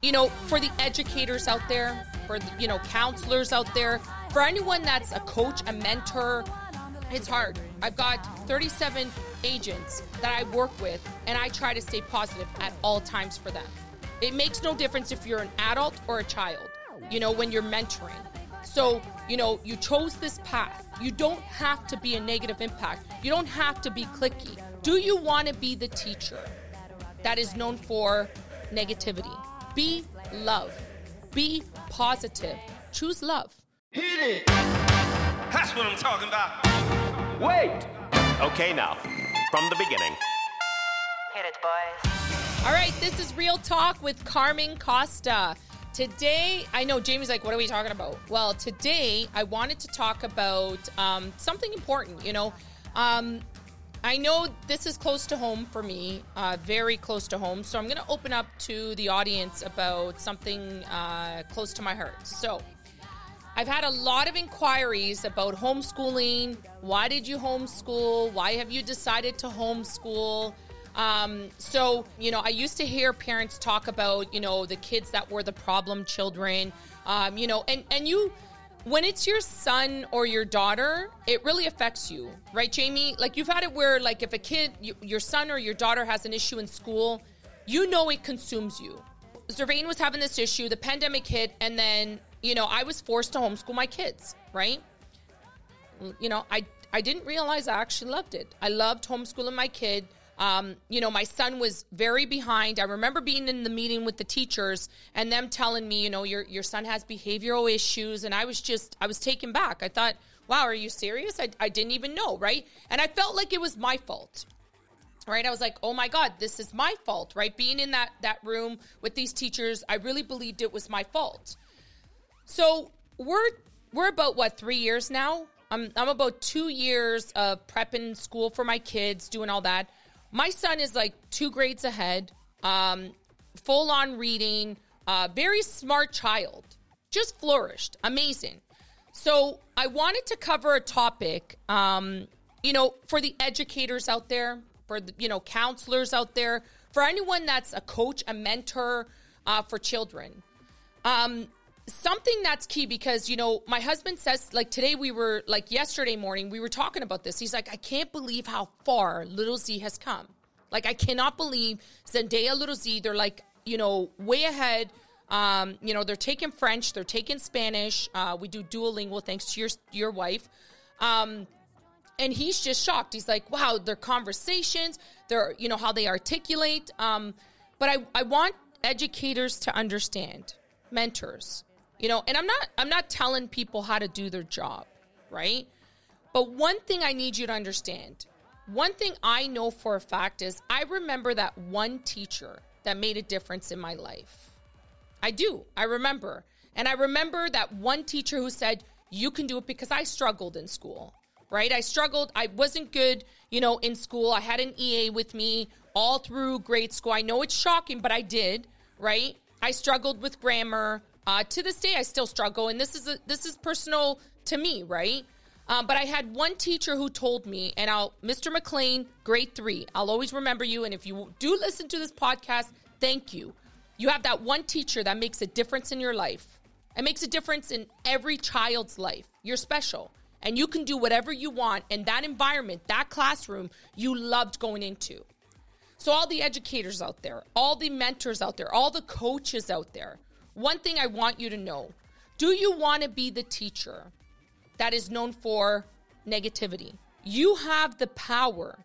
You know, for the educators out there, for the, you know, counselors out there, for anyone that's a coach, a mentor, it's hard. I've got 37 agents that I work with, and I try to stay positive at all times for them. It makes no difference if you're an adult or a child, you know, when you're mentoring. So, you know, you chose this path. You don't have to be a negative impact. You don't have to be cliquey. Do you want to be the teacher that is known for negativity? Be love. Be positive. Choose love. Hit it. That's what I'm talking about. Wait. Okay, now, from the beginning. Hit it, boys. All right, this is Real Talk with Carmen Costa. Today, I know Jamie's like, what are we talking about? Well, today I wanted to talk about something important, you know. I know this is close to home for me, very close to home. So I'm going to open up to the audience about something close to my heart. So I've had a lot of inquiries about homeschooling. Why did you homeschool? Why have you decided to homeschool? So, you know, I used to hear parents talk about, you know, the kids that were the problem children, you know, and you... When it's your son or your daughter, it really affects you, right, Jamie? Like, you've had it where, like, if a kid, your son or your daughter has an issue in school, you know it consumes you. Zervain was having this issue, the pandemic hit, and then, you know, I was forced to homeschool my kids, right? You know, I didn't realize I actually loved it. I loved homeschooling my kid. You know, my son was very behind. I remember being in the meeting with the teachers and them telling me, you know, your son has behavioral issues. And I was taken back. I thought, wow, are you serious? I didn't even know, right? And I felt like it was my fault, right? I was like, oh my God, this is my fault, right? Being in that room with these teachers, I really believed it was my fault. So we're about, what, 3 years now? I'm about 2 years of prepping school for my kids, doing all that. My son is like 2 grades ahead, full on reading, very smart child, just flourished, amazing. So I wanted to cover a topic, you know, for the educators out there, for the, you know, counselors out there, for anyone that's a coach, a mentor for children. Something that's key because, you know, my husband says, like, today yesterday morning, we were talking about this. He's like, I can't believe how far Little Z has come. Like, I cannot believe Zendaya, Little Z, they're like, you know, way ahead. You know, they're taking French, they're taking Spanish. We do Duolingo, thanks to your wife. And he's just shocked. He's like, wow, their conversations, their, you know, how they articulate. But I want educators to understand, mentors. You know, and I'm not telling people how to do their job, right? But one thing I need you to understand, one thing I know for a fact is I remember that one teacher that made a difference in my life. I do. I remember. And I remember that one teacher who said, you can do it, because I struggled in school, right? I struggled. I wasn't good, you know, in school. I had an EA with me all through grade school. I know it's shocking, but I did, right? I struggled with grammar. To this day, I still struggle, and this is personal to me, right? But I had one teacher who told me, and Mr. McLean, grade 3, I'll always remember you, and if you do listen to this podcast, thank you. You have that one teacher that makes a difference in your life. It makes a difference in every child's life. You're special, and you can do whatever you want, and that environment, that classroom, you loved going into. So all the educators out there, all the mentors out there, all the coaches out there, one thing I want you to know, do you want to be the teacher that is known for negativity? You have the power.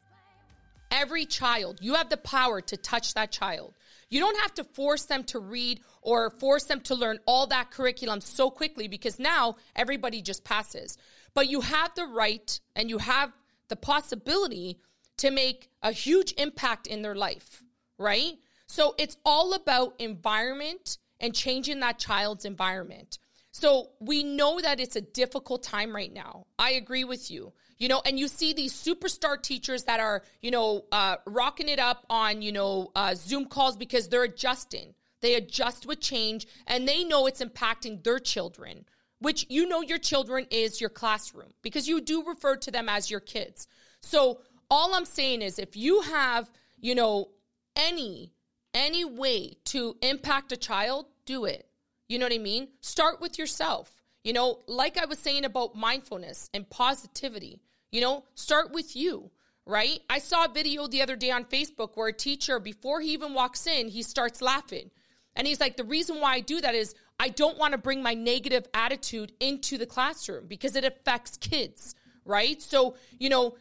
Every child, you have the power to touch that child. You don't have to force them to read or force them to learn all that curriculum so quickly, because now everybody just passes. But you have the right and you have the possibility to make a huge impact in their life, right? So it's all about environment and changing that child's environment. So we know that it's a difficult time right now. I agree with you. You know, and you see these superstar teachers that are, you know, rocking it up on, you know, Zoom calls because they're adjusting. They adjust with change, and they know it's impacting their children, which, you know, your children is your classroom, because you do refer to them as your kids. So all I'm saying is, if you have, you know, any any way to impact a child, do it. You know what I mean? Start with yourself. You know, like I was saying about mindfulness and positivity, you know, start with you, right? I saw a video the other day on Facebook where a teacher, before he even walks in, he starts laughing. And he's like, the reason why I do that is I don't want to bring my negative attitude into the classroom because it affects kids, right? So, you know,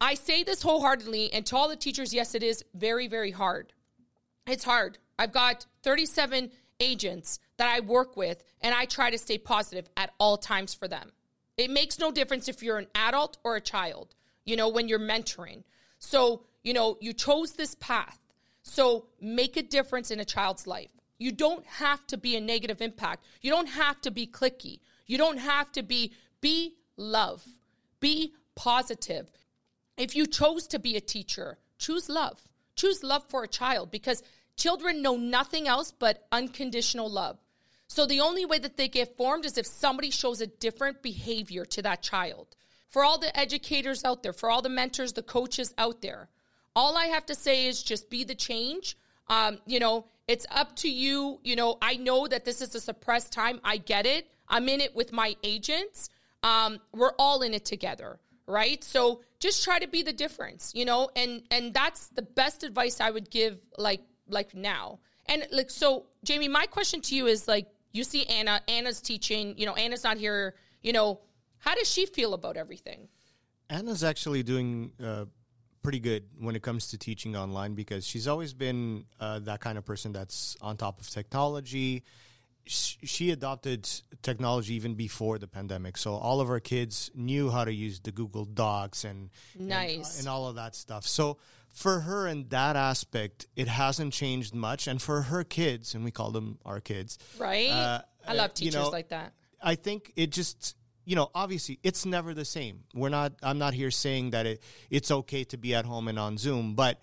I say this wholeheartedly, and to all the teachers, yes, it is very, very hard. It's hard. I've got 37 agents that I work with, and I try to stay positive at all times for them. It makes no difference if you're an adult or a child, you know, when you're mentoring. So, you know, you chose this path. So make a difference in a child's life. You don't have to be a negative impact. You don't have to be cliquey. You don't have to be love, be positive. If you chose to be a teacher, choose love. Choose love for a child because children know nothing else but unconditional love. So the only way that they get formed is if somebody shows a different behavior to that child. For all the educators out there, for all the mentors, the coaches out there, all I have to say is just be the change. You know, it's up to you. You know, I know that this is a suppressed time. I get it. I'm in it with my agents. We're all in it together, right? So just try to be the difference, you know, and that's the best advice I would give, like now. And like, so Jamie, my question to you is like, you see Anna's teaching, you know, Anna's not here, you know, how does she feel about everything? Anna's actually doing pretty good when it comes to teaching online because she's always been that kind of person that's on top of technology. She adopted technology even before the pandemic. So all of her kids knew how to use the Google Docs and all of that stuff. So for her in that aspect, it hasn't changed much. And for her kids, and we call them our kids. Right. I love teachers like that. I think it just, you know, obviously it's never the same. I'm not here saying that it's okay to be at home and on Zoom, but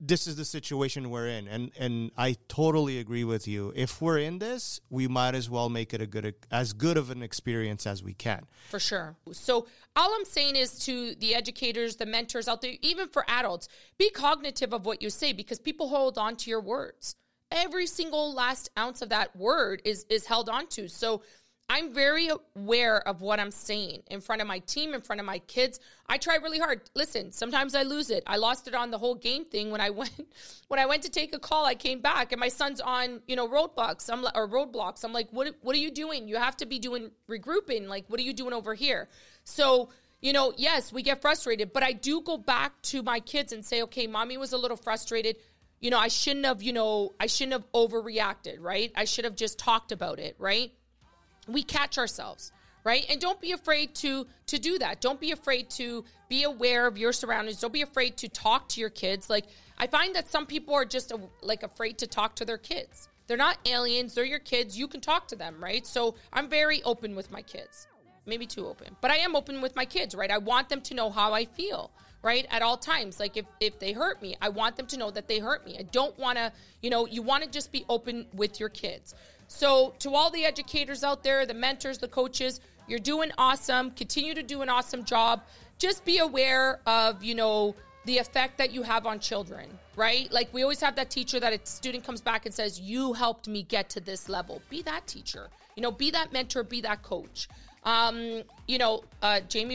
this is the situation we're in. And I totally agree with you. If we're in this, we might as well make it as good of an experience as we can. For sure. So all I'm saying is to the educators, the mentors out there, even for adults, be cognitive of what you say because people hold on to your words. Every single last ounce of that word is held on to. So I'm very aware of what I'm saying in front of my team, in front of my kids. I try really hard. Listen, sometimes I lose it. I lost it on the whole game thing when I went to take a call. I came back and my son's on, you know, Roblox. Roblox. I'm like, what are you doing? You have to be doing regrouping. Like, what are you doing over here? So, you know, yes, we get frustrated, but I do go back to my kids and say, okay, mommy was a little frustrated. You know, I shouldn't have overreacted, right? I should have just talked about it, right? We catch ourselves, right? And don't be afraid to do that. Don't be afraid to be aware of your surroundings. Don't be afraid to talk to your kids. Like, I find that some people are just afraid to talk to their kids. They're not aliens. They're your kids. You can talk to them, right? So I'm very open with my kids. Maybe too open. But I am open with my kids, right? I want them to know how I feel, right? At all times. Like, if they hurt me, I want them to know that they hurt me. I don't want to, you know, you want to just be open with your kids. So to all the educators out there, the mentors, the coaches, you're doing awesome. Continue to do an awesome job. Just be aware of, you know, the effect that you have on children, right? Like, we always have that teacher that a student comes back and says, you helped me get to this level. Be that teacher, you know, be that mentor, be that coach. Jamie,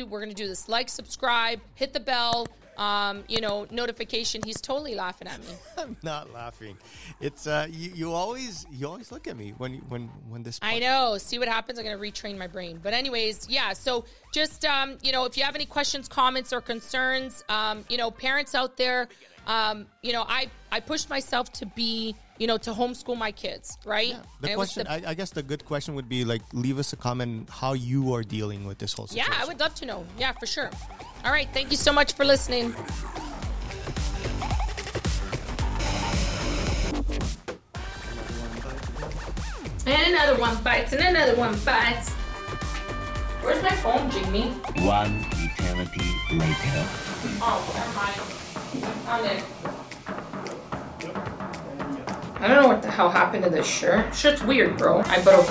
we're going to do this. Like, subscribe, hit the bell. Notification. He's totally laughing at me. I'm not laughing. It's you always look at me when this. I know. See what happens. I'm gonna retrain my brain. But anyways, yeah. So just if you have any questions, comments, or concerns, parents out there, I pushed myself to be, you know, to homeschool my kids, right? Yeah. The question, I guess the good question would be, like, leave us a comment how you are dealing with this whole situation. Yeah, I would love to know. Yeah, for sure. All right. Thank you so much for listening. And another one bites, and another one bites. Where's my phone, Jamie? One eternity later. Oh, never mind. I'm there. I don't know what the hell happened to this shirt. Shit's weird, bro. I broke.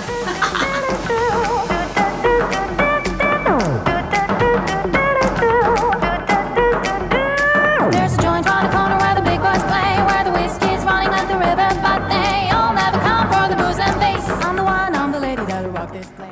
There's a joint on the corner where the big boys play, where the whiskey's running like first place.